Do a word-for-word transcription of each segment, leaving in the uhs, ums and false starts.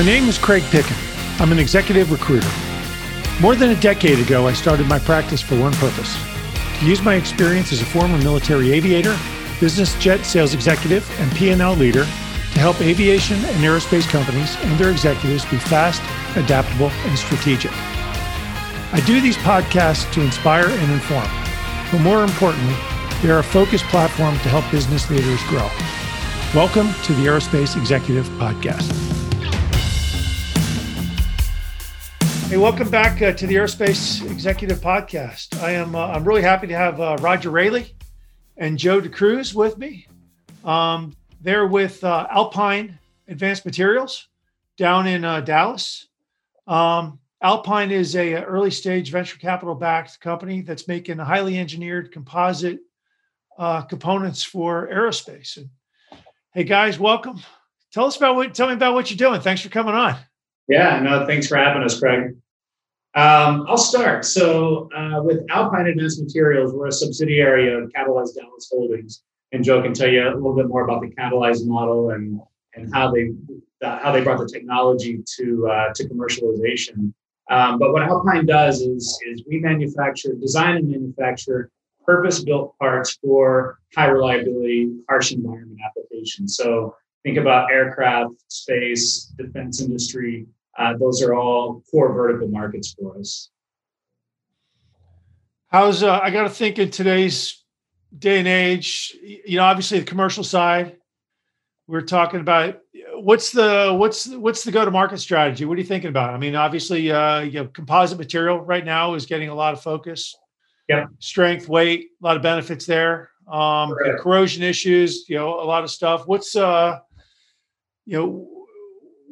My name is Craig Picken. I'm an executive recruiter. More than a decade ago, I started my practice for one purpose: to use my experience as a former military aviator, business jet sales executive, and P and L leader to help aviation and aerospace companies and their executives be fast, adaptable, and strategic. I do these podcasts to inspire and inform, but more importantly, they are a focused platform to help business leaders grow. Welcome to the Aerospace Executive Podcast. Hey, welcome back uh, to the Aerospace Executive Podcast. I am uh, I'm really happy to have uh, Roger Raley and Joe DeCruz with me. Um, they're with uh, Alpine Advanced Materials down in uh, Dallas. Um, Alpine is a early stage venture capital backed company that's making highly engineered composite uh, components for aerospace. And, hey guys, welcome. Tell us about what, tell me about what you're doing. Thanks for coming on. Yeah, no, thanks for having us, Craig. Um, I'll start. So uh, with Alpine Advanced Materials, we're a subsidiary of Catalyze Dallas Holdings, and Joe can tell you a little bit more about the Catalyze model and and how they uh, how they brought the technology to uh, to commercialization. Um, but what Alpine does is is we manufacture, design and manufacture purpose-built parts for high reliability, harsh environment applications. So think about aircraft, space, defense industry. Uh, those are all core vertical markets for us. How's uh, I got to think in today's day and age, you know, obviously the commercial side, we're talking about what's the what's what's the go-to-market strategy? What are you thinking about? I mean, obviously, uh, you know, composite material right now is getting a lot of focus. Yeah, strength, weight, a lot of benefits there. Um, right. Corrosion issues, you know, a lot of stuff. What's uh, you know.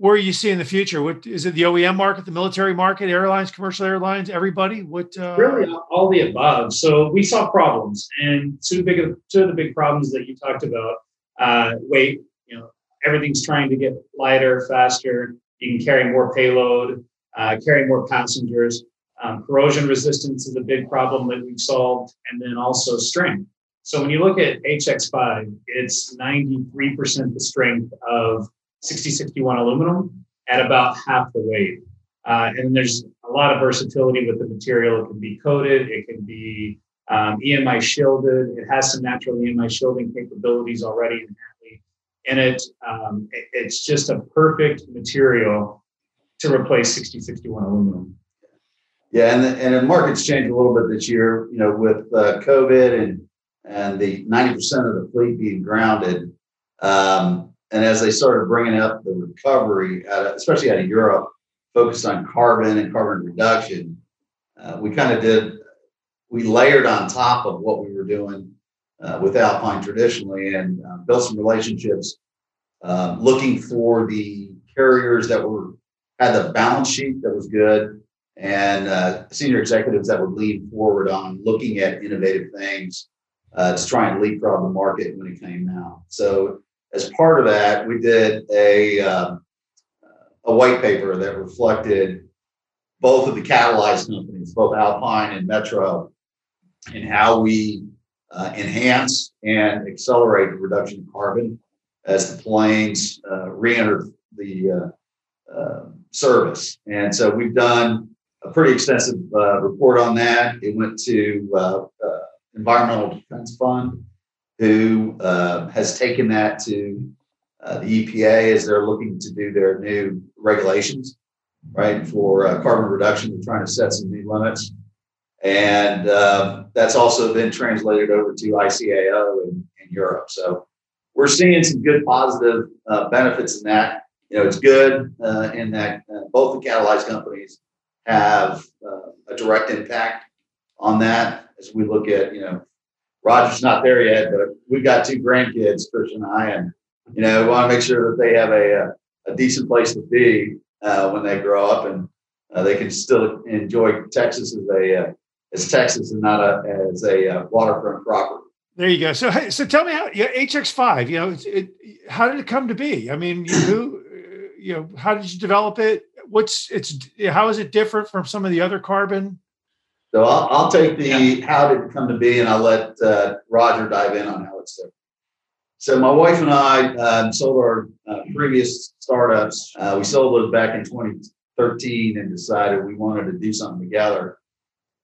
Where are you seeing the future? What is it? The O E M market, the military market, airlines, commercial airlines, everybody? What uh... really all the above? So we saw problems, and two big of, two of the big problems that you talked about: uh, weight. You know, everything's trying to get lighter, faster. You can carry more payload, uh, carry more passengers. Um, corrosion resistance is a big problem that we've solved, and then also strength. So when you look at H X five, it's ninety-three percent the strength of sixty sixty-one aluminum at about half the weight. Uh, and there's a lot of versatility with the material. It can be coated, it can be um, E M I shielded. It has some natural E M I shielding capabilities already inherently. And it, um, it, it's just a perfect material to replace sixty sixty-one aluminum. Yeah, and the, and the market's changed a little bit this year, you know, with uh, COVID and, and the ninety percent of the fleet being grounded. Um, And as they started bringing up the recovery, especially out of Europe, focused on carbon and carbon reduction, uh, we kind of did, we layered on top of what we were doing uh, with Alpine traditionally and uh, built some relationships uh, looking for the carriers that were had the balance sheet that was good and uh, senior executives that would lean forward on looking at innovative things uh, to try and leapfrog the market when it came out. So as part of that, we did a uh, a white paper that reflected both of the Catalyze companies, both Alpine and Metro, and how we uh, enhance and accelerate the reduction of carbon as the planes uh, re-enter the uh, uh, service. And so we've done a pretty extensive uh, report on that. It went to uh, uh, Environmental Defense Fund, who uh, has taken that to uh, the E P A as they're looking to do their new regulations, right, for uh, carbon reduction. They're trying to set some new limits. And uh, that's also been translated over to I C A O in, in Europe. So we're seeing some good positive uh, benefits in that. You know, it's good uh, in that uh, both the Catalyze companies have uh, a direct impact on that as we look at, you know, Roger's not there yet, but we've got two grandkids, Christian and I, and, you know, we want to make sure that they have a a, a decent place to be uh, when they grow up, and uh, they can still enjoy Texas as a uh, as Texas and not a, as a uh, waterfront property. There you go. So, hey, so tell me how you know, H X five. You know, it, it, how did it come to be? I mean, who, you know, how did you develop it? What's it's how is it different from some of the other carbon? So I'll, I'll take the yeah. how did it come to be, and I'll let uh, Roger dive in on how it's different. So my wife and I uh, sold our uh, previous startups. Uh, we sold those back in twenty thirteen and decided we wanted to do something together.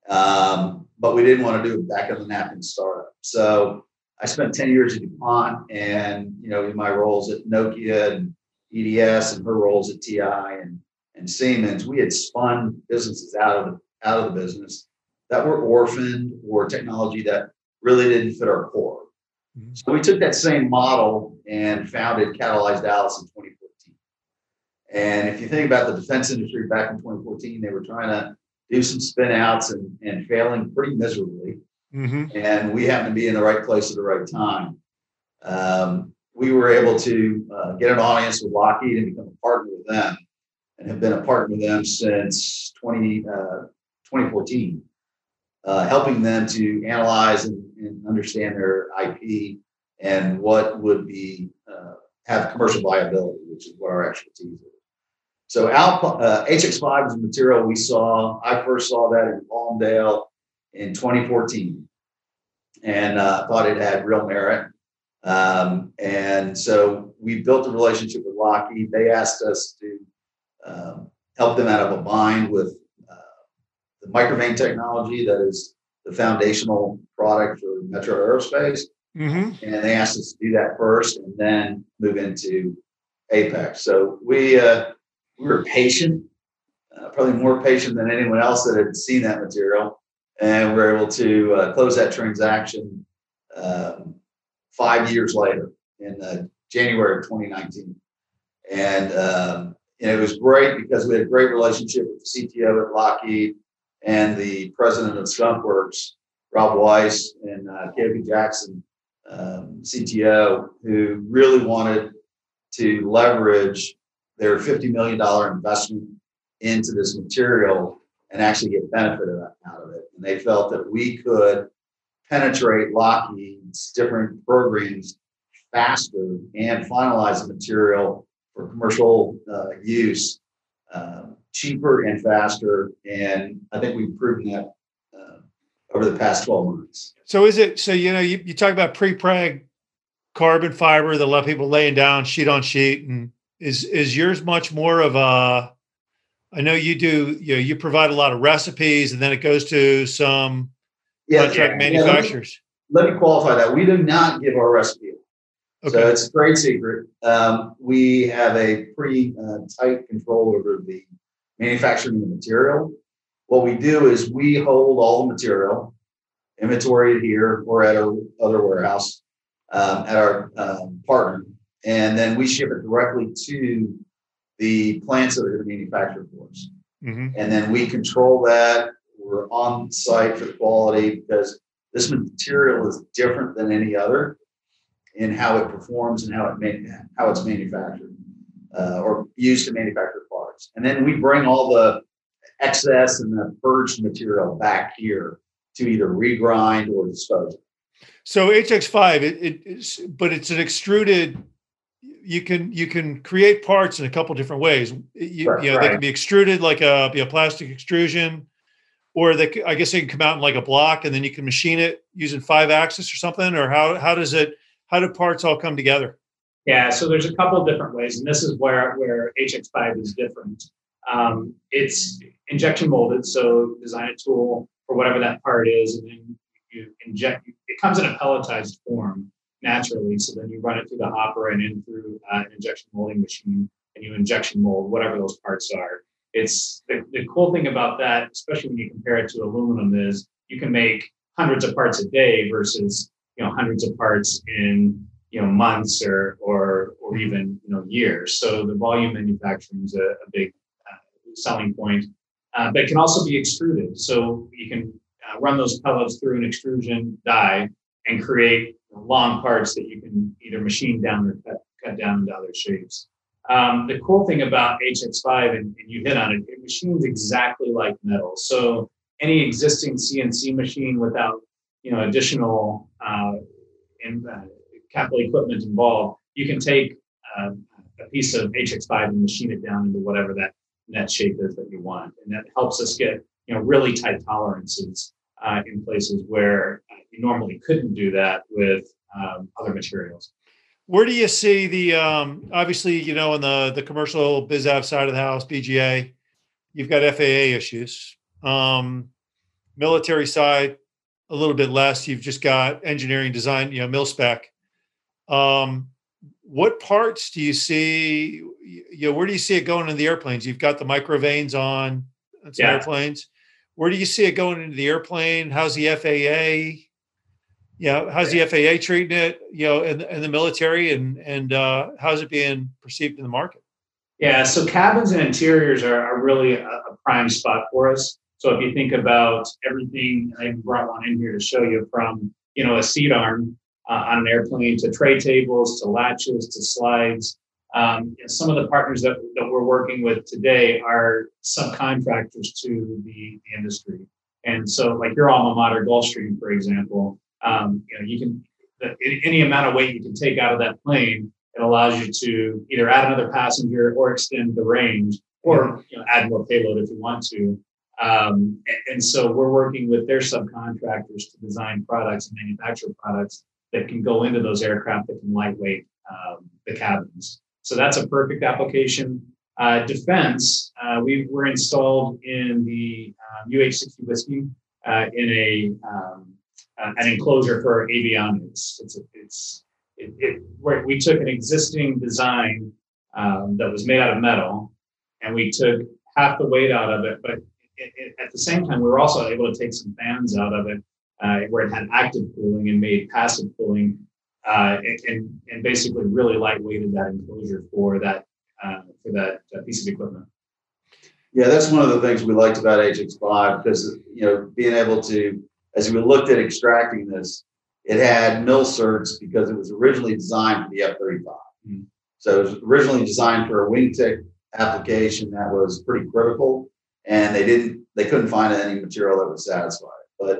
Um, but we didn't want to do a back of the napkin startup. So I spent ten years at DuPont, and, you know, in my roles at Nokia and E D S and her roles at T I and, and Siemens, we had spun businesses out of, out of the business that were orphaned or technology that really didn't fit our core. Mm-hmm. So we took that same model and founded Catalyze Dallas in twenty fourteen. And if you think about the defense industry back in twenty fourteen, they were trying to do some spin outs and, and failing pretty miserably. Mm-hmm. And we happened to be in the right place at the right time. Um, we were able to uh, get an audience with Lockheed and become a partner with them, and have been a partner with them since twenty fourteen, uh, helping them to analyze and, and understand their I P and what would be uh, have commercial viability, which is what our expertise is. So Alp- uh, H X five is a material we saw. I first saw that in Palmdale in twenty fourteen, and uh, thought it had real merit. Um, and so we built a relationship with Lockheed. They asked us to um, help them out of a bind with uh, the microvane technology that is the foundational product for Metro Aerospace. Mm-hmm. And they asked us to do that first and then move into Apex. So we, uh, we were patient, uh, probably more patient than anyone else that had seen that material. And we were able to uh, close that transaction um, five years later in uh, January of twenty nineteen. And, um, and it was great because we had a great relationship with the C T O at Lockheed and the president of Skunk Works, Rob Weiss, and uh, K B Jackson, um, C T O, who really wanted to leverage their fifty million dollars investment into this material and actually get benefit out of it. And they felt that we could penetrate Lockheed's different programs faster and finalize the material for commercial uh, use uh, cheaper and faster. And I think we've proven that uh, over the past twelve months. So is it, so, you know, you, you talk about pre-preg carbon fiber that a lot of people laying down sheet on sheet, and is, is yours much more of a, I know you do, you know, you provide a lot of recipes and then it goes to some yeah, contract yeah, manufacturers. Yeah, let, me, let me qualify that. We do not give our recipe. Okay. So it's a trade secret. Um, we have a pretty uh, tight control over the manufacturing of the material. What we do is we hold all the material, inventory here or at our other warehouse um, at our um, partner, and then we ship it directly to the plants that are going to manufacture for us. Mm-hmm. And then we control that. We're on site for the quality because this material is different than any other in how it performs and how it made, how it's manufactured uh, or used to manufacture parts. And then we bring all the excess and the purged material back here to either regrind or dispose of. So H X five, it, it, it's, but it's an extruded. You can you can create parts in a couple different ways. You, right, you know, right. They can be extruded like a, be a plastic extrusion, or they I guess they can come out in like a block, and then you can machine it using five axis or something. Or how how does it how do parts all come together? Yeah, so there's a couple of different ways, and this is where where H X five is different. Um, it's injection molded, so design a tool for whatever that part is, and then you inject. It comes in a pelletized form naturally, so then you run it through the hopper and in through uh, an injection molding machine, and you injection mold whatever those parts are. It's the, the cool thing about that, especially when you compare it to aluminum, is you can make hundreds of parts a day versus you know hundreds of parts in you know months or or or even you know years. So the volume manufacturing is a, a big uh, selling point, uh, but it can also be extruded. So you can uh, run those pellets through an extrusion die and create long parts that you can either machine down or cut, cut down into other shapes. Um, the cool thing about H X five, and, and you hit on it, it machines exactly like metal. So any existing C N C machine without you know additional uh, in, uh, capital equipment involved, you can take uh, a piece of H X five and machine it down into whatever that, that shape is that you want. And that helps us get you know really tight tolerances Uh, in places where you normally couldn't do that with um, other materials. Where do you see the, um, obviously, you know, on the, the commercial biz av side of the house, B G A, you've got F A A issues. Um, military side, a little bit less. You've just got engineering design, you know, mil spec. Um, what parts do you see, you know, where do you see it going in the airplanes? You've got the microvanes on some yeah. airplanes. Where do you see it going into the airplane? How's the F A A? Yeah, how's the F A A treating it? You know, and, and the military, and and uh, how's it being perceived in the market? Yeah, so cabins and interiors are, are really a, a prime spot for us. So if you think about everything, I brought one in here to show you, from you know a seat arm uh, on an airplane to tray tables to latches to slides. Um, and some of the partners that, that we're working with today are subcontractors to the, the industry, and so like your alma mater, Gulfstream, for example. Um, you know, you can the, any amount of weight you can take out of that plane, it allows you to either add another passenger or extend the range, or you know, add more payload if you want to. Um, and, and so we're working with their subcontractors to design products and manufacture products that can go into those aircraft that can lightweight um, the cabins. So that's a perfect application. Uh, defense, uh, we were installed in the um, U H sixty Whiskey uh, in a um, Uh, an enclosure for avionics. It's it's it, it where we took an existing design um, that was made out of metal, and we took half the weight out of it. But it, it, at the same time, we were also able to take some fans out of it, uh, where it had active cooling, and made passive cooling, uh, and and basically really lightweighted that enclosure for that uh, for that uh, piece of equipment. Yeah, that's one of the things we liked about H X five, because you know being able to. As we looked at extracting this, it had mil-certs because it was originally designed for the F thirty-five. Mm-hmm. So it was originally designed for a wingtip application that was pretty critical, and they didn't, they couldn't find any material that would satisfy it. But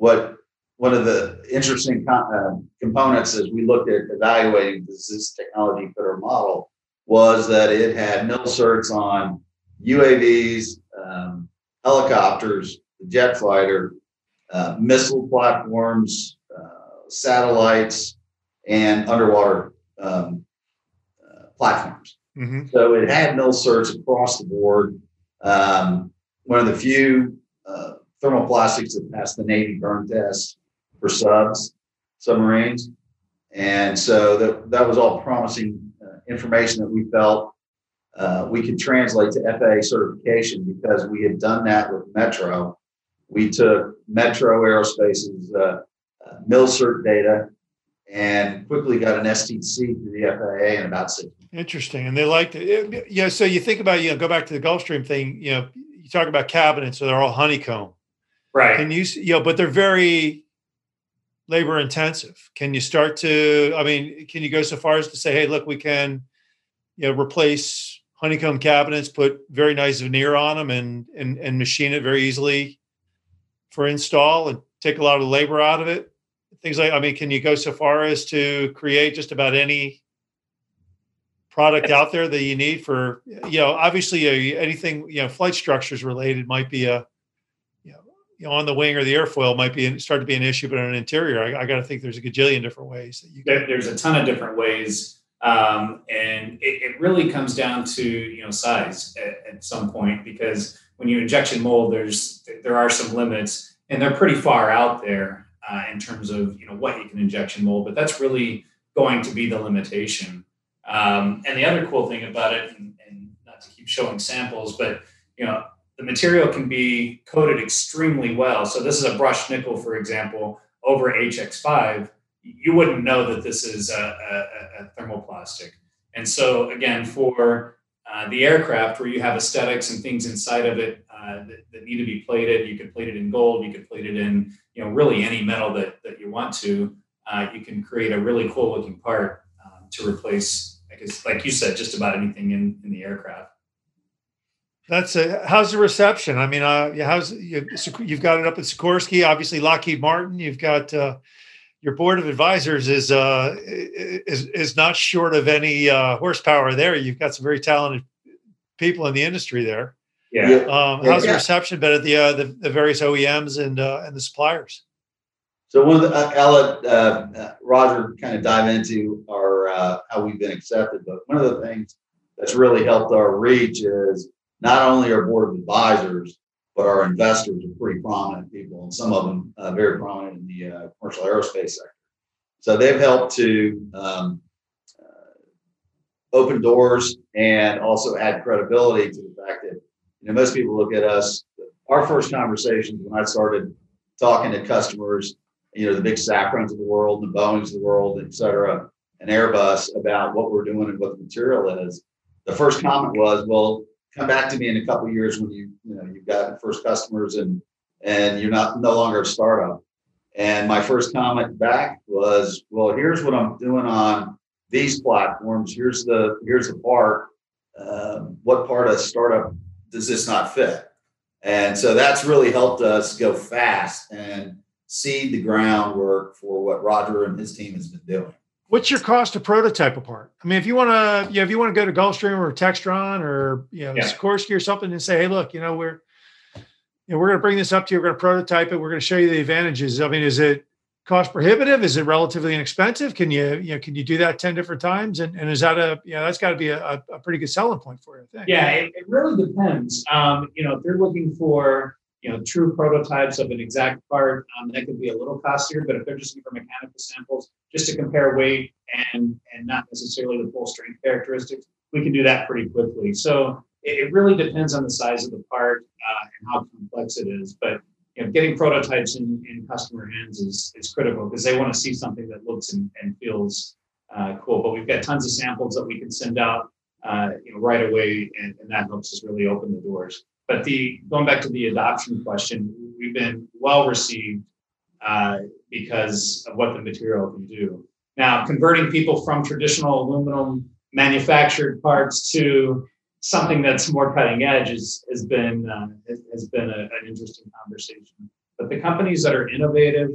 what one of the interesting com- uh, components as we looked at evaluating does this technology fit our model was that it had mil-certs on U A Vs, um, helicopters, the jet fighter, Uh, missile platforms, uh, satellites, and underwater um, uh, platforms. Mm-hmm. So it had mil-certs across the board. Um, one of the few uh, thermoplastics that passed the Navy burn test for subs, submarines. And so that, that was all promising uh, information that we felt uh, we could translate to F A A certification, because we had done that with Metro. We took Metro Aerospace's uh, uh, mil-cert data and quickly got an S T C to the F A A in about six months. Interesting. And they liked it. it yeah. So you think about, you know, go back to the Gulfstream thing, you know, you talk about cabinets, so they're all honeycomb. Right. And you, you know, but they're very labor intensive. Can you start to, I mean, can you go so far as to say, hey, look, we can, you know, replace honeycomb cabinets, put very nice veneer on them and, and, and machine it very easily for install and take a lot of labor out of it? Things like, I mean, can you go so far as to create just about any product out there that you need for, you know, obviously you know, anything, you know, flight structures related might be a, you know, you know on the wing or the airfoil might be start to be an issue, but on an interior, I, I got to think there's a gajillion different ways. That you can- there, there's a ton of different ways. Um, and it, it really comes down to, you know, size at, at some point, because when you injection mold, there's there are some limits, and they're pretty far out there uh, in terms of you know what you can injection mold, but that's really going to be the limitation. Um, and the other cool thing about it, and, and not to keep showing samples, but you know the material can be coated extremely well. So this is a brushed nickel, for example, over H X five. You wouldn't know that this is a, a, a thermoplastic. And so again, for Uh, the aircraft, where you have aesthetics and things inside of it uh, that, that need to be plated. You could plate it in gold. You could plate it in, you know, really any metal that, that you want to. Uh, you can create a really cool looking part um, to replace, I guess, like you said, just about anything in, in the aircraft. That's a, how's the reception? I mean, uh, how's you, you've got it up at Sikorsky, obviously Lockheed Martin. You've got uh, your board of advisors is uh, is is not short of any uh, horsepower there. You've got some very talented people in the industry there. Yeah. Um, how's yeah. the reception been at the, uh, the the various O E Ms and uh, and the suppliers? So one of the, uh, I'll let uh, uh, Roger kind of dive into our uh, how we've been accepted, but one of the things that's really helped our reach is not only our board of advisors, but our investors are pretty prominent people, and some of them uh, very prominent in the uh, commercial aerospace sector. So they've helped to um, uh, open doors and also add credibility to the fact that, you know, most people look at us. Our first conversations when I started talking to customers, you know, the big Safrans of the world, and the Boeings of the world, et cetera, and Airbus about what we're doing and what the material is, the first comment was, well, come back to me in a couple of years when you, you know, you've got the first customers and and you're not no longer a startup. And my first comment back was, well, here's what I'm doing on these platforms. Here's the here's the part. Uh, what part of a startup does this not fit? And so that's really helped us go fast and seed the groundwork for what Roger and his team has been doing. What's your cost to prototype a part? I mean, if you want to, you know, if you want to go to Gulfstream or Textron or, you know, yeah. Sikorsky or something and say, hey, look, you know, we're, you know, we're going to bring this up to you. We're going to prototype it. We're going to show you the advantages. I mean, is it cost prohibitive? Is it relatively inexpensive? Can you, you know, can you do that ten different times? And, and is that a, you know, that's got to be a, a pretty good selling point for you, I think. Yeah, it, it really depends. Um, you know, if you're looking for, you know, true prototypes of an exact part, um, that could be a little costlier, but if they're just for mechanical samples, just to compare weight and and not necessarily the full strength characteristics, we can do that pretty quickly. So it, it really depends on the size of the part uh, and how complex it is. But, you know, getting prototypes in, in customer hands is, is critical because they want to see something that looks and, and feels uh, cool. But we've got tons of samples that we can send out uh, you know, right away, and, and that helps us really open the doors. But the going back to the adoption question, we've been well received uh, because of what the material can do. Now, converting people from traditional aluminum manufactured parts to something that's more cutting edge is, has been uh, has been a, an interesting conversation. But the companies that are innovative,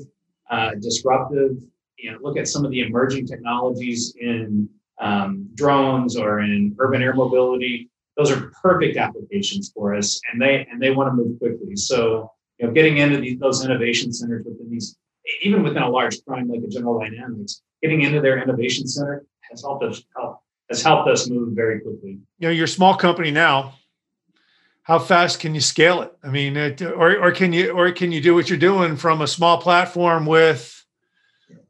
uh, disruptive, you know, look at some of the emerging technologies in um, drones or in urban air mobility. Those are perfect applications for us, and they and they want to move quickly. So, you know, getting into these, those innovation centers within these, even within a large prime like a General Dynamics, getting into their innovation center has helped us help has helped us move very quickly. You know, you're a small company now. How fast can you scale it? I mean, it, or or can you or can you do what you're doing from a small platform with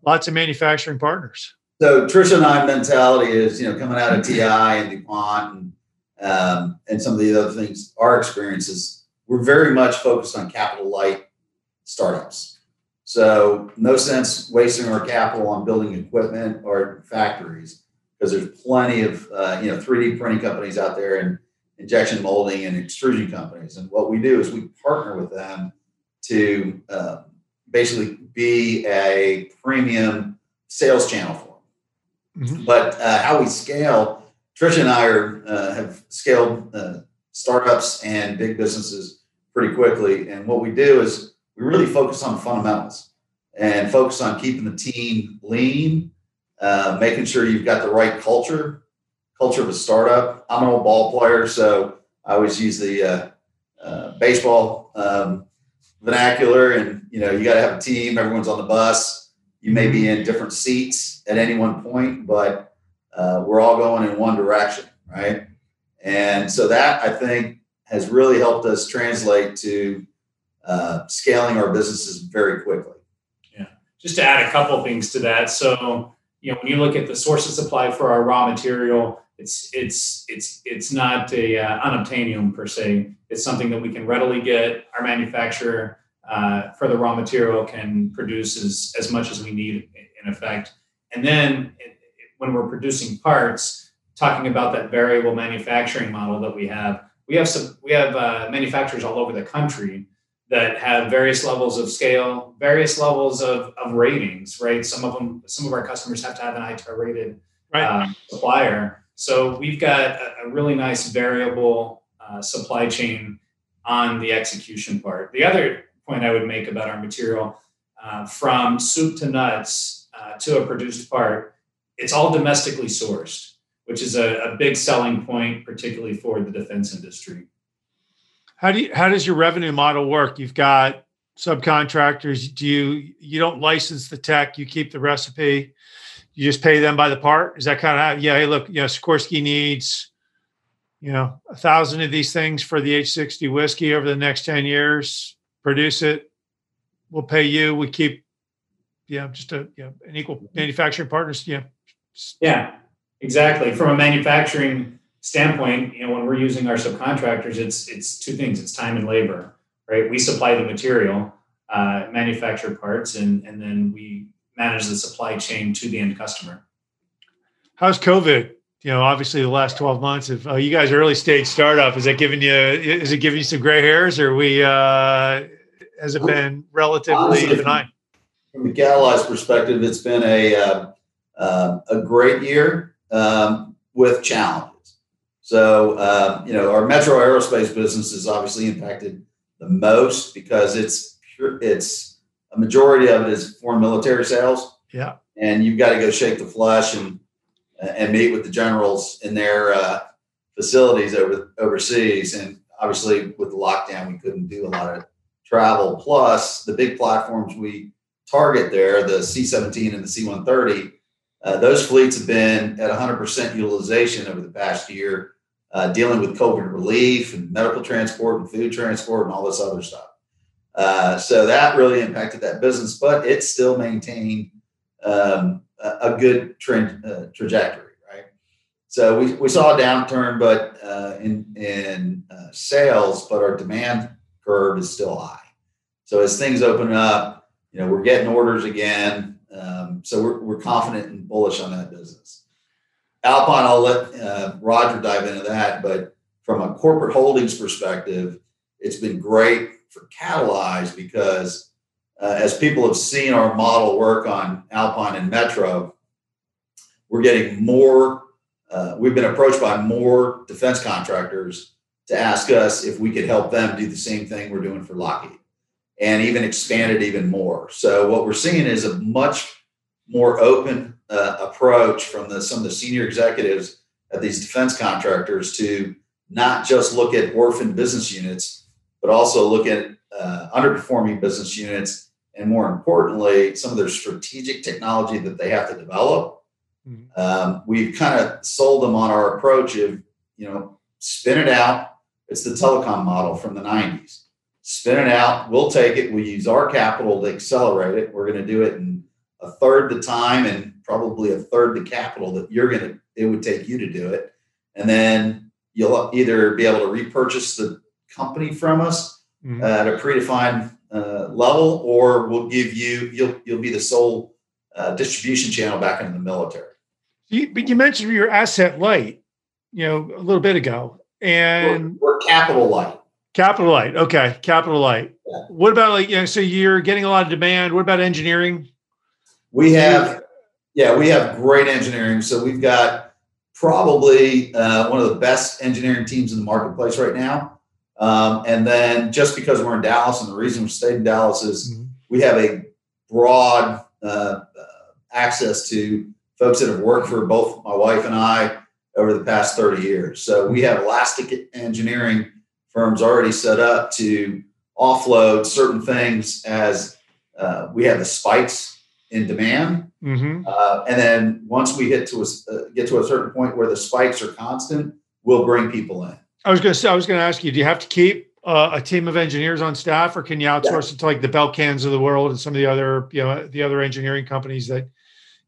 lots of manufacturing partners? So Trisha and I mentality is, you know, coming out of T I and DuPont and Um, and some of the other things, our experiences, we're very much focused on capital light startups. So no sense wasting our capital on building equipment or factories, because there's plenty of, uh, you know, three D printing companies out there and injection molding and extrusion companies. And what we do is we partner with them to uh, basically be a premium sales channel for them. Mm-hmm. But uh, how we scale... Trisha and I are, uh, have scaled uh, startups and big businesses pretty quickly. And what we do is we really focus on fundamentals and focus on keeping the team lean, uh, making sure you've got the right culture, culture of a startup. I'm an old ball player, so I always use the uh, uh, baseball um, vernacular. And, you know, you got to have a team. Everyone's on the bus. You may be in different seats at any one point, but Uh, we're all going in one direction, right? And so that, I think, has really helped us translate to uh, scaling our businesses very quickly. Yeah. Just to add a couple things to that. So, you know, when you look at the source of supply for our raw material, it's it's it's it's not a uh, unobtainium per se. It's something that we can readily get. Our manufacturer uh, for the raw material can produce as, as much as we need, in effect. And then it, when we're producing parts, talking about that variable manufacturing model that we have, we have some, we have uh, manufacturers all over the country that have various levels of scale, various levels of, of ratings, right? Some of them, some of our customers have to have an I T A R rated right. uh, supplier. So we've got a, a really nice variable uh, supply chain on the execution part. The other point I would make about our material, uh, from soup to nuts uh, to a produced part, it's all domestically sourced, which is a, a big selling point, particularly for the defense industry. How do you, how does your revenue model work? You've got subcontractors, do you you don't license the tech, you keep the recipe, you just pay them by the part? Is that kind of how, yeah, hey, look, you know, Sikorsky needs, you know, a thousand of these things for the H sixty whiskey over the next ten years, produce it, we'll pay you, we keep, yeah, just a, you know, an equal manufacturing partners. Yeah. Yeah, exactly. From a manufacturing standpoint, you know, when we're using our subcontractors, it's, it's two things, it's time and labor, right? We supply the material, uh, manufacture parts, and, and then we manage the supply chain to the end customer. How's COVID? You know, obviously the last twelve months of uh, you guys are early stage startup. Is that giving you, is it giving you some gray hairs, or we, uh, has it been relatively Honestly, benign? From the Catalyze perspective, it's been a, uh, uh, a great year, um, with challenges. So, uh, you know, our Metro Aerospace business is obviously impacted the most because it's pure, it's a majority of it is foreign military sales. Yeah. And you've got to go shake the flesh and, and meet with the generals in their uh, facilities over overseas. And obviously with the lockdown, we couldn't do a lot of travel. Plus the big platforms we target there, the C seventeen and the C one thirty, uh, those fleets have been at one hundred percent utilization over the past year, uh, dealing with COVID relief and medical transport and food transport and all this other stuff. Uh, so that really impacted that business, but it still maintained um, a good trend, uh, trajectory, right? So we, we saw a downturn, but uh, in, in uh, sales, but our demand curve is still high. So as things open up, you know, we're getting orders again. Um, so we're, we're confident and bullish on that business. Alpine, I'll let uh, Roger dive into that, but from a corporate holdings perspective, it's been great for Catalyze because Uh, as people have seen our model work on Alpine and Metro, we're getting more, uh, we've been approached by more defense contractors to ask us if we could help them do the same thing we're doing for Lockheed and even expand it even more. So what we're seeing is a much more open uh, approach from the, some of the senior executives at these defense contractors to not just look at orphan business units, but also look at uh, underperforming business units. And more importantly, some of their strategic technology that they have to develop. Mm-hmm. Um, we've kind of sold them on our approach of, you know, spin it out. It's the telecom model from the nineties. Spin it out. We'll take it. We use our capital to accelerate it. We're going to do it in a third the time and probably a third the capital that you're going to, it would take you to do it. And then you'll either be able to repurchase the company from us mm-hmm. uh, at a predefined Uh, level, or we'll give you, you'll you'll be the sole uh, distribution channel back into the military. You, but you mentioned your asset light, you know, a little bit ago, and we're, we're capital light. Capital light, okay, capital light. Yeah. What about like, you know, so you're getting a lot of demand. What about engineering? We have, yeah, we have great engineering. So we've got probably uh, one of the best engineering teams in the marketplace right now. Um, and then just because we're in Dallas, and the reason we stayed in Dallas is mm-hmm. we have a broad uh, uh, access to folks that have worked for both my wife and I over the past thirty years. So we have elastic engineering firms already set up to offload certain things as uh, we have the spikes in demand. Mm-hmm. Uh, and then once we hit to a, uh, get to a certain point where the spikes are constant, we'll bring people in. I was going to say, I was going to ask you, do you have to keep uh, a team of engineers on staff, or can you outsource yeah. it to like the Belcans of the world and some of the other, you know, the other engineering companies that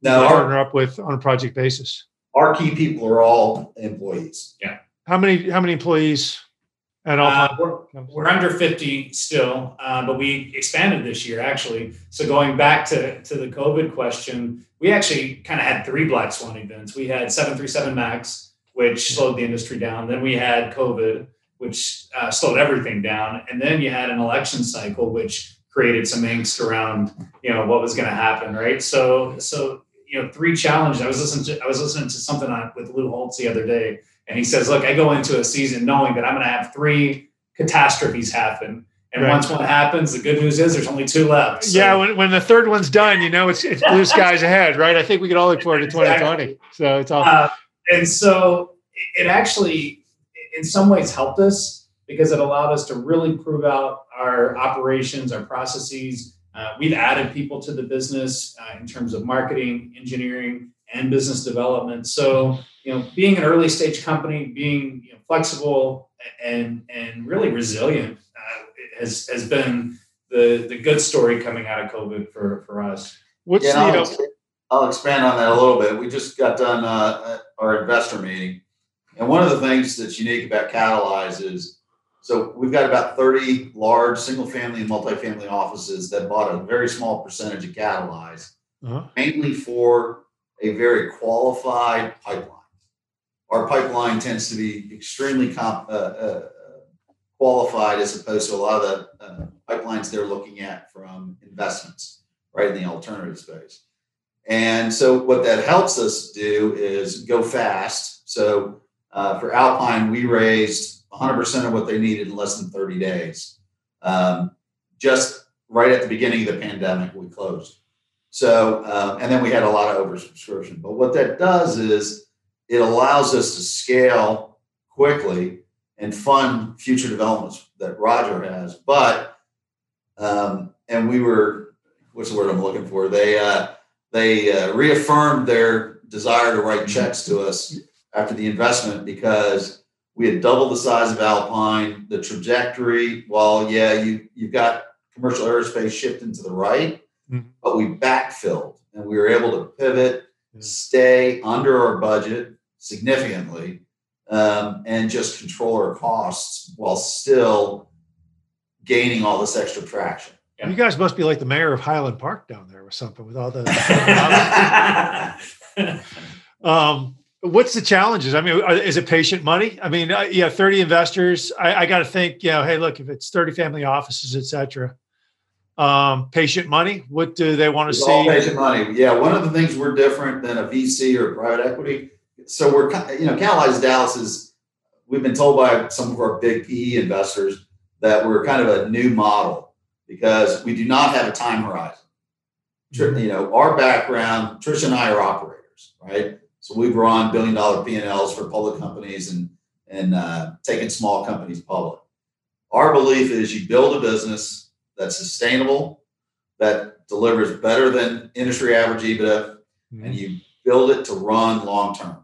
no, you partner up with on a project basis? Our key people are all employees. Yeah. How many, how many employees at all? Uh, we're, we're under fifty still, uh, but we expanded this year actually. So going back to, to the COVID question, we actually kind of had three Black Swan events. We had seven thirty-seven MAX, which slowed the industry down. Then we had COVID, which uh, slowed everything down. And then you had an election cycle, which created some angst around, you know, what was going to happen, right? So, so you know, three challenges. I was listening to I was listening to something on, with Lou Holtz the other day, and he says, "Look, I go into a season knowing that I'm going to have three catastrophes happen, and right. once one happens, the good news is there's only two left." So. Yeah, when, when the third one's done, you know, it's it's blue skies ahead, right? I think we could all look forward to twenty twenty. Exactly. So it's awesome. Uh, And so it actually, in some ways, helped us because it allowed us to really prove out our operations, our processes. Uh, we've added people to the business uh, in terms of marketing, engineering, and business development. So, you know, being an early stage company, being you know, flexible and and really resilient uh, has has been the the good story coming out of COVID for for us. What's yeah, I'll, ex- I'll expand on that a little bit. We just got done uh, our investor meeting, and one of the things that's unique about Catalyze is, so we've got about thirty large single-family and multifamily offices that bought a very small percentage of Catalyze, uh-huh. mainly for a very qualified pipeline. Our pipeline tends to be extremely comp, uh, uh, qualified as opposed to a lot of the uh, pipelines they're looking at from investments, right, in the alternative space. And so what that helps us do is go fast. So uh, for Alpine, we raised one hundred percent of what they needed in less than thirty days. Um, just right at the beginning of the pandemic, we closed. So, um, and then we had a lot of oversubscription. But what that does is it allows us to scale quickly and fund future developments that Roger has. But, um, and we were, what's the word I'm looking for? They uh, they uh, reaffirmed their desire to write checks to us after the investment because we had doubled the size of Alpine. The trajectory, while, yeah, you, you've got commercial aerospace shifting to the right, mm-hmm. but we backfilled and we were able to pivot, mm-hmm. stay under our budget significantly, um, and just control our costs while still gaining all this extra traction. Yeah. You guys must be like the mayor of Highland Park down there or something with all the. um, what's the challenges? I mean, are, is it patient money? I mean, uh, yeah, thirty investors. I, I got to think, you know, hey, look, if it's thirty family offices, et cetera. Um, patient money. What do they want to it's see? All patient money. Yeah. One of the things we're different than a V C or private equity. So we're, you know, Catalyze Dallas is, we've been told by some of our big P E investors that we're kind of a new model because we do not have a time horizon. Mm-hmm. You know, our background, Trish and I are operators, right? So we were on billion dollar P and L's for public companies and, and uh, taking small companies public. Our belief is you build a business that's sustainable, that delivers better than industry average EBITDA, mm-hmm. and you build it to run long-term.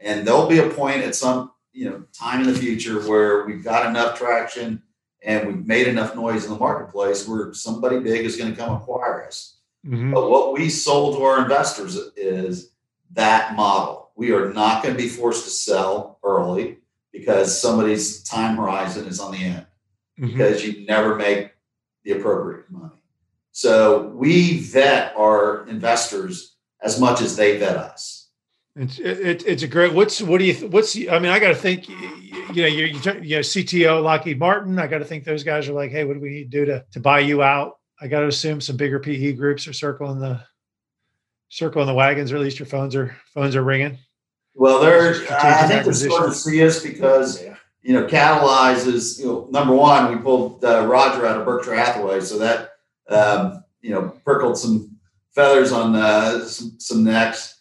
And there'll be a point at some you know time in the future where we've got enough traction and we've made enough noise in the marketplace where somebody big is going to come acquire us. Mm-hmm. But what we sold to our investors is that model. We are not going to be forced to sell early because somebody's time horizon is on the end, mm-hmm. because you never make the appropriate money. So we vet our investors as much as they vet us. It's it, it's a great. What's what do you what's I mean I got to think. You know, you you know C T O Lockheed Martin. I got to think those guys are like, hey, what do we need to do to to buy you out? I got to assume some bigger P E groups are circling the circling the wagons, or at least your phones are phones are ringing. Well, they're I think they're starting to see us because. Yeah. You know, Catalyze is, you know, number one, we pulled uh, Roger out of Berkshire Hathaway. So that, um, you know, prickled some feathers on uh, some, some necks.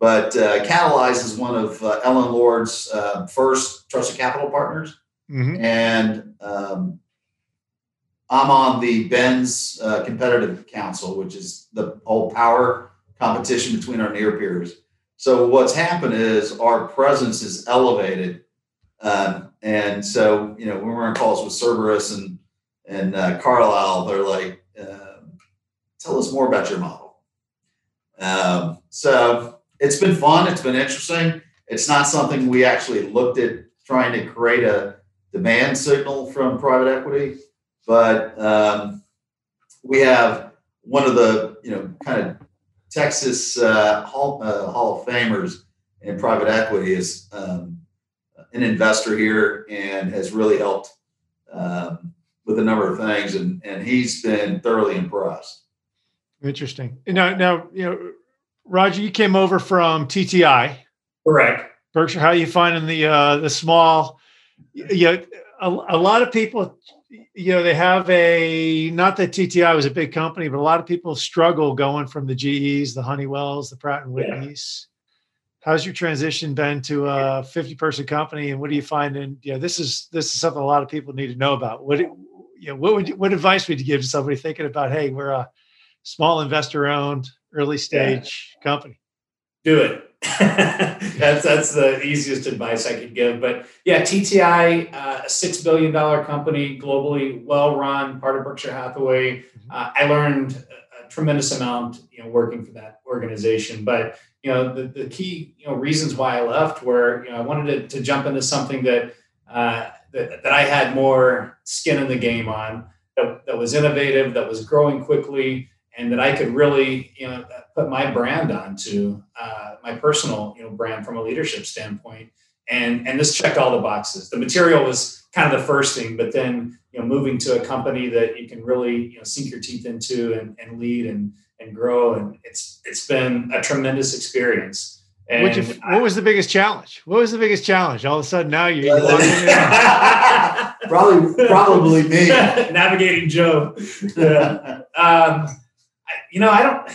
But uh, Catalyze is one of uh, Ellen Lord's uh, first trusted capital partners. Mm-hmm. And um, I'm on the Ben's uh, Competitive Council, which is the whole power competition between our near peers. So what's happened is our presence is elevated. Um, and so, you know, when we're on calls with Cerberus and, and, uh, Carlisle, they're like, um, tell us more about your model. Um, so it's been fun. It's been interesting. It's not something we actually looked at trying to create a demand signal from private equity, but, um, we have one of the, you know, kind of Texas, uh, Hall, uh, Hall of Famers in private equity is, um, an investor here and has really helped um, with a number of things. And, and he's been thoroughly impressed. Interesting. Now, now, you know, Roger, you came over from T T I. Correct. Berkshire, how are you finding the, uh, the small, you know, a, a lot of people, you know, they have a, not that T T I was a big company, but a lot of people struggle going from the G E's, the Honeywells, the Pratt and Whitney's. Yeah. how's your transition been to a fifty person company, and what do you find? And you know, this is this is something a lot of people need to know about. What you know, what would you, what advice would you give to somebody thinking about, hey, we're a small investor-owned, early-stage yeah. company? Do it. that's that's the easiest advice I could give. But yeah, T T I, uh, a six billion dollar company, globally well-run, part of Berkshire Hathaway. Uh, I learned a tremendous amount, you know, working for that organization. But you know, the, the key, you know, reasons why I left were, you know, I wanted to, to jump into something that, uh, that that I had more skin in the game on, that, that was innovative, that was growing quickly, and that I could really, you know, put my brand onto, uh, my personal, you know, brand from a leadership standpoint. And, and this checked all the boxes. The material was kind of the first thing, but then, you know, moving to a company that you can really, you know, sink your teeth into and, and lead and, and grow. And it's, it's been a tremendous experience. And Which, what was the biggest challenge? What was the biggest challenge? All of a sudden now you're, you're walking in. Probably, probably me. Navigating Joe. Yeah. Um, You know, I don't,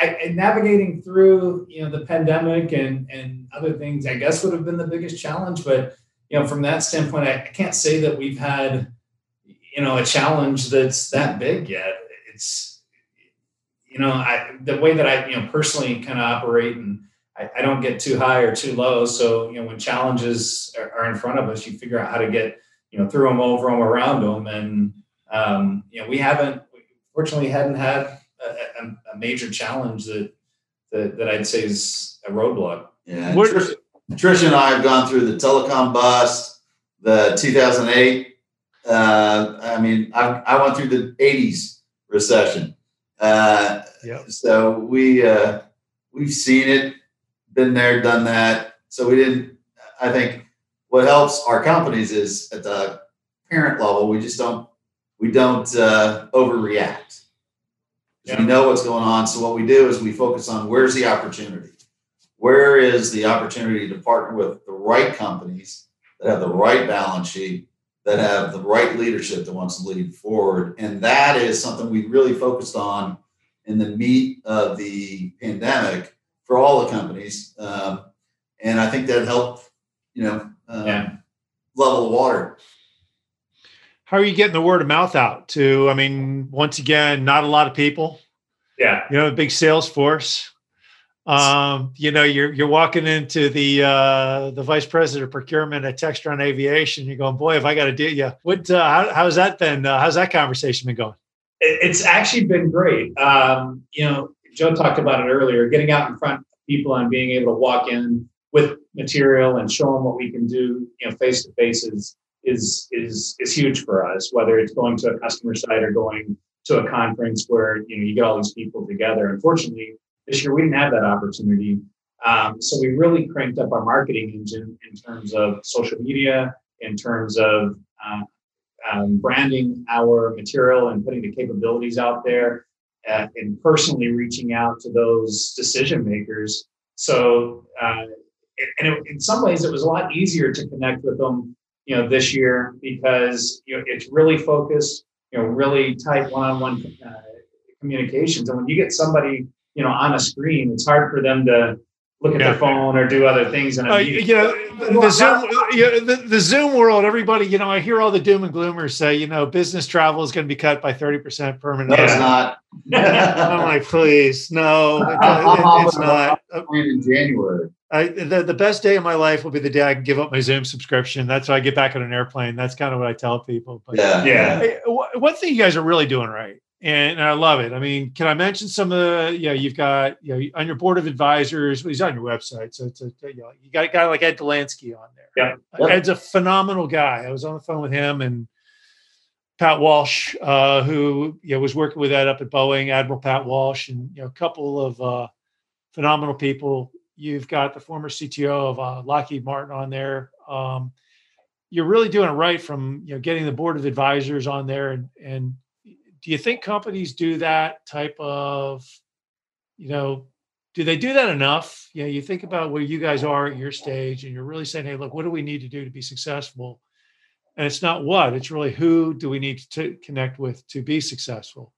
I, navigating through, you know, the pandemic and, and other things, I guess would have been the biggest challenge. But, you know, from that standpoint, I, I can't say that we've had, you know, a challenge that's that big yet. It's, you know, I, the way that I, you know, personally kind of operate, and I, I don't get too high or too low. So, you know, when challenges are, are in front of us, you figure out how to get, you know, through them, over them, around them. And, um, you know, we haven't, we fortunately hadn't had A, a major challenge that, that that I'd say is a roadblock. Yeah, Trish, Trish and I have gone through the telecom bust, the two thousand eight. Uh, I mean, I, I went through the eighties recession. Uh, yep. So we uh, we've seen it, been there, done that. So we didn't. I think what helps our companies is at the parent level, we just don't we don't uh, overreact. Yeah. We know what's going on. So what we do is we focus on where's the opportunity. Where is the opportunity to partner with the right companies that have the right balance sheet, that have the right leadership that wants to lead forward? And that is something we really focused on in the meat of the pandemic for all the companies. Um, and I think that helped, you know, um, yeah. level the water. How are you getting the word of mouth out to, I mean, once again, not a lot of people, yeah, you know, a big sales force, um, you know, you're, you're walking into the, uh, the vice president of procurement at Textron Aviation. You're going, boy, if I got to do you, what, uh, how, how's that been? Uh, how's that conversation been going? It's actually been great. Um, you know, Joe talked about it earlier, getting out in front of people and being able to walk in with material and show them what we can do, you know, face-to-face is, is is is huge for us, whether it's going to a customer site or going to a conference where, you know, you get all these people together. Unfortunately, this year we didn't have that opportunity. Um, so we really cranked up our marketing engine in terms of social media, in terms of um, um, branding our material and putting the capabilities out there, uh, and personally reaching out to those decision makers. So, uh, and it, in some ways it was a lot easier to connect with them, you know, this year, because, you know, it's really focused, you know, really tight one-on-one uh, communications. And when you get somebody, you know, on a screen, it's hard for them to look at yeah. their phone or do other things. And uh, you know, the Zoom, you know, the, the Zoom world, everybody, you know, I hear all the doom and gloomers say, you know, business travel is going to be cut by thirty percent permanently. No, it's not. I'm like, please, no, it, it, it's not. In January. I, the, the best day of my life will be the day I can give up my Zoom subscription. That's why I get back on an airplane. That's kind of what I tell people. But yeah. yeah. One thing you guys are really doing right, and, and I love it. I mean, can I mention some of the, you know, you've got, you know, on your board of advisors, well, he's on your website. So it's a, you know, you got a guy like Ed Delansky on there. Yeah. Yep. Ed's a phenomenal guy. I was on the phone with him and Pat Walsh, uh, who, you know, was working with Ed up at Boeing, Admiral Pat Walsh, and, you know, a couple of uh, phenomenal people. You've got the former C T O of uh, Lockheed Martin on there. Um, you're really doing it right from, you know, getting the board of advisors on there. And, and do you think companies do that type of, you know, do they do that enough? You know, you think about where you guys are at your stage, and you're really saying, hey, look, what do we need to do to be successful? And it's not what, it's really who do we need to connect with to be successful?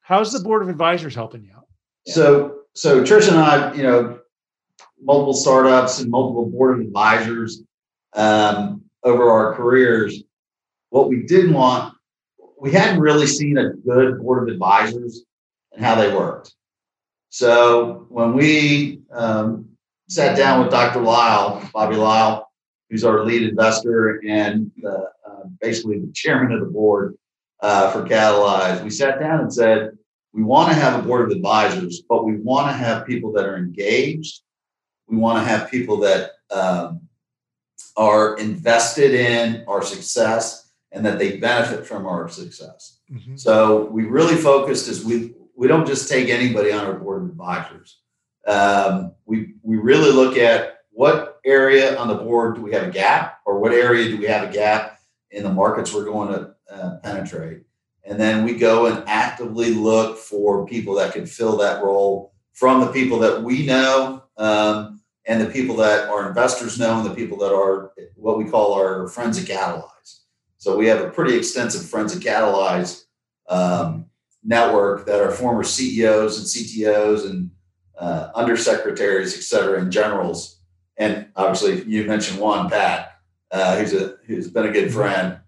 How's the board of advisors helping you out? So, so Trish and I, you know, multiple startups and multiple board of advisors um, over our careers. What we didn't want, we hadn't really seen a good board of advisors and how they worked. So when we um, sat down with Doctor Lyle, Bobby Lyle, who's our lead investor and the, uh, basically the chairman of the board uh, for Catalyze, we sat down and said, we want to have a board of advisors, but we want to have people that are engaged. We want to have people that um, are invested in our success and that they benefit from our success. Mm-hmm. So we really focused as we we don't just take anybody on our board of advisors. Um, we we really look at what area on the board do we have a gap, or what area do we have a gap in the markets we're going to uh, penetrate. And then we go and actively look for people that can fill that role from the people that we know um, and the people that our investors know and the people that are what we call our friends at Catalyze. So we have a pretty extensive friends at Catalyze um, network that are former C E Os and C T Os and uh, undersecretaries, et cetera, and generals. And obviously you mentioned one, Pat, uh, who's a, who's been a good friend.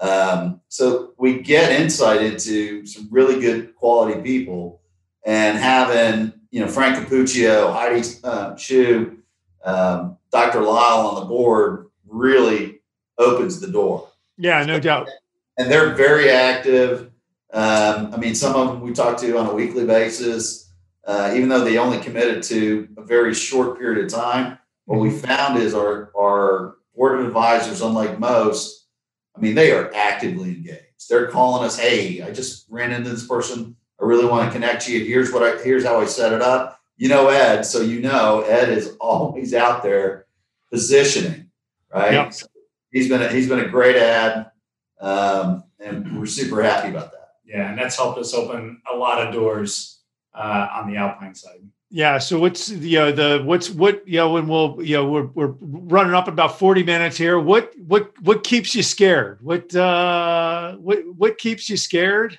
Um, so we get insight into some really good quality people, and having, you know, Frank Capuccio, Heidi uh, Hsu, um, Doctor Lyle on the board really opens the door. Yeah, no doubt. And they're very active. Um, I mean, some of them we talk to on a weekly basis, uh, even though they only committed to a very short period of time. What we found is our, our board of advisors, unlike most, I mean, they are actively engaged. They're calling us, hey, I just ran into this person. I really want to connect you. Here's what I, here's how I set it up. You know, Ed, so you know, Ed is always out there positioning, right? Yep. So he's been, a, he's been a great ad. Um, and we're super happy about that. Yeah. And that's helped us open a lot of doors uh, on the Alpine side. Yeah. So what's you know, the what's what you know when we'll you know we're we're running up about forty minutes here. What what what keeps you scared? What uh, what what keeps you scared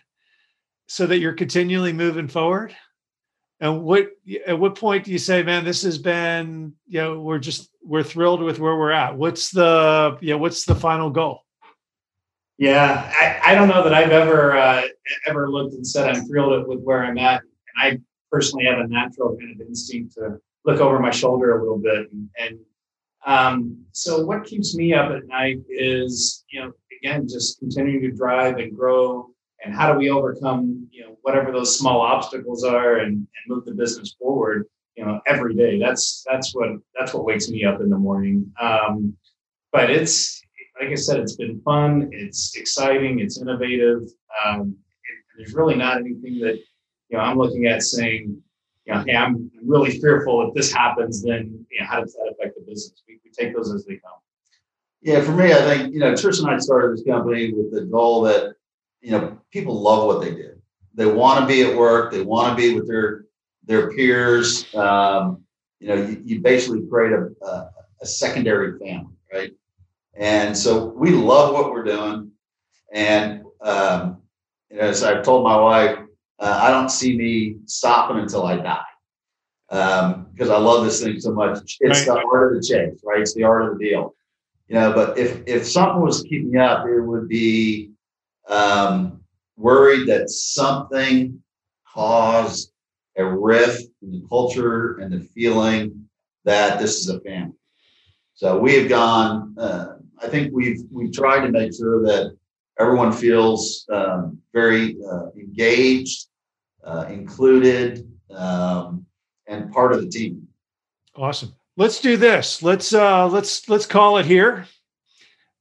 so that you're continually moving forward? And what at what point do you say, man, this has been you know we're just we're thrilled with where we're at? What's the you know, what's the final goal? Yeah, I, I don't know that I've ever uh, ever looked and said I'm thrilled with where I'm at, and I personally have a natural kind of instinct to look over my shoulder a little bit. And, and um, so what keeps me up at night is, you know, again, just continuing to drive and grow, and how do we overcome, you know, whatever those small obstacles are and, and move the business forward, you know, every day. That's, that's what, that's what wakes me up in the morning. Um, but it's, like I said, it's been fun. It's exciting. It's innovative. Um, it, there's really not anything that, you know, I'm looking at saying, you know, hey, I'm really fearful if this happens, then, you know, how does that affect the business? We, we take those as they come. Yeah, for me, I think, you know, Trish and I started this company with the goal that, you know, people love what they do. They want to be at work. They want to be with their their peers. Um, you know, you, you basically create a, a, a secondary family, right? And so we love what we're doing. And, um, you know, as I've told my wife, Uh, I don't see me stopping until I die, because um, I love this thing so much. It's right. The art of the chase, right? It's the art of the deal, you know. But if if something was keeping me up, it would be um, worried that something caused a rift in the culture and the feeling that this is a family. So we have gone. Uh, I think we've we've tried to make sure that everyone feels um, very uh, engaged, uh, included, um, and part of the team. Awesome. Let's do this. Let's uh, let's let's call it here.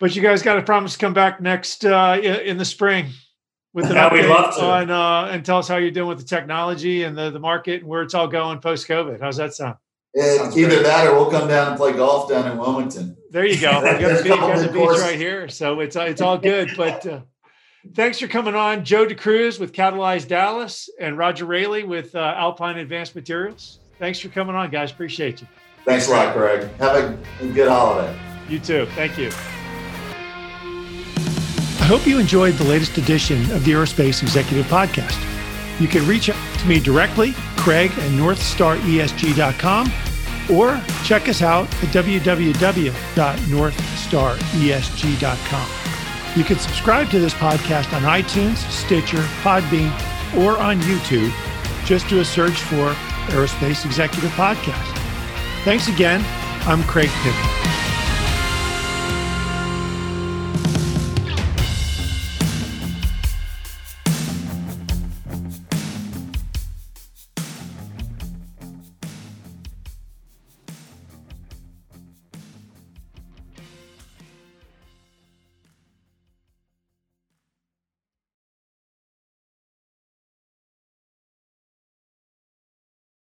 But you guys got to promise to come back next uh, in the spring with an update on uh, and tell us how you're doing with the technology and the, the market and where it's all going post COVID. How's that sound? Yeah, either great. That, or we'll come down and play golf down in Wilmington. There you go. We've got the beach, got the beach right here, so it's it's all good. But uh, thanks for coming on, Joe DeCruz with Catalyze Dallas and Roger Raley with uh, Alpine Advanced Materials. Thanks for coming on, guys. Appreciate you. Thanks a lot, Craig. Have a good holiday. You too. Thank you. I hope you enjoyed the latest edition of the Aerospace Executive Podcast. You can reach out to me directly, Craig at north star E S G dot com, or check us out at w w w dot north star e s g dot com. You can subscribe to this podcast on iTunes, Stitcher, Podbean, or on YouTube. Just do a search for Aerospace Executive Podcast. Thanks again. I'm Craig Picken.